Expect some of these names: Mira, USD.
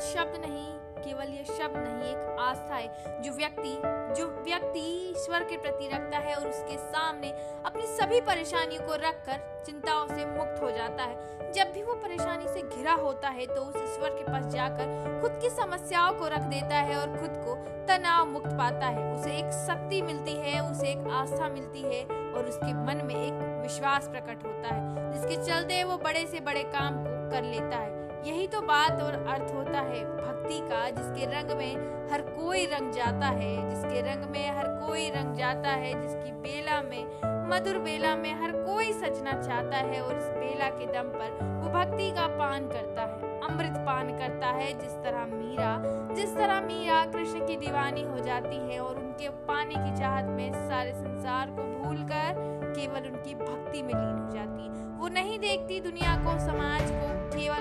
शब्द नहीं, केवल यह शब्द नहीं, एक आस्था है जो व्यक्ति ईश्वर के प्रति रखता है और उसके सामने अपनी सभी परेशानियों को रखकर चिंताओं से मुक्त हो जाता है। जब भी वो परेशानी से घिरा होता है तो उस ईश्वर के पास जाकर खुद की समस्याओं को रख देता है और खुद को तनाव मुक्त पाता है। उसे एक शक्ति मिलती है, उसे एक आस्था मिलती है और उसके मन में एक विश्वास प्रकट होता है, जिसके चलते वो बड़े से बड़े काम कर लेता है। यही तो बात और अर्थ होता है भक्ति का, जिसके रंग में हर कोई रंग जाता है, जिसके रंग में हर कोई रंग जाता है, जिसकी बेला में मधुर बेला में हर कोई सजना चाहता है और इस बेला के दम पर वो भक्ति का पान करता है, अमृत पान करता है। जिस तरह मीरा कृष्ण की दीवानी हो जाती है और उनके पाने की चाहत में सारे संसार को भूलकर केवल उनकी भक्ति में लीन हो जाती। वो नहीं देखती दुनिया को, समाज को, केवल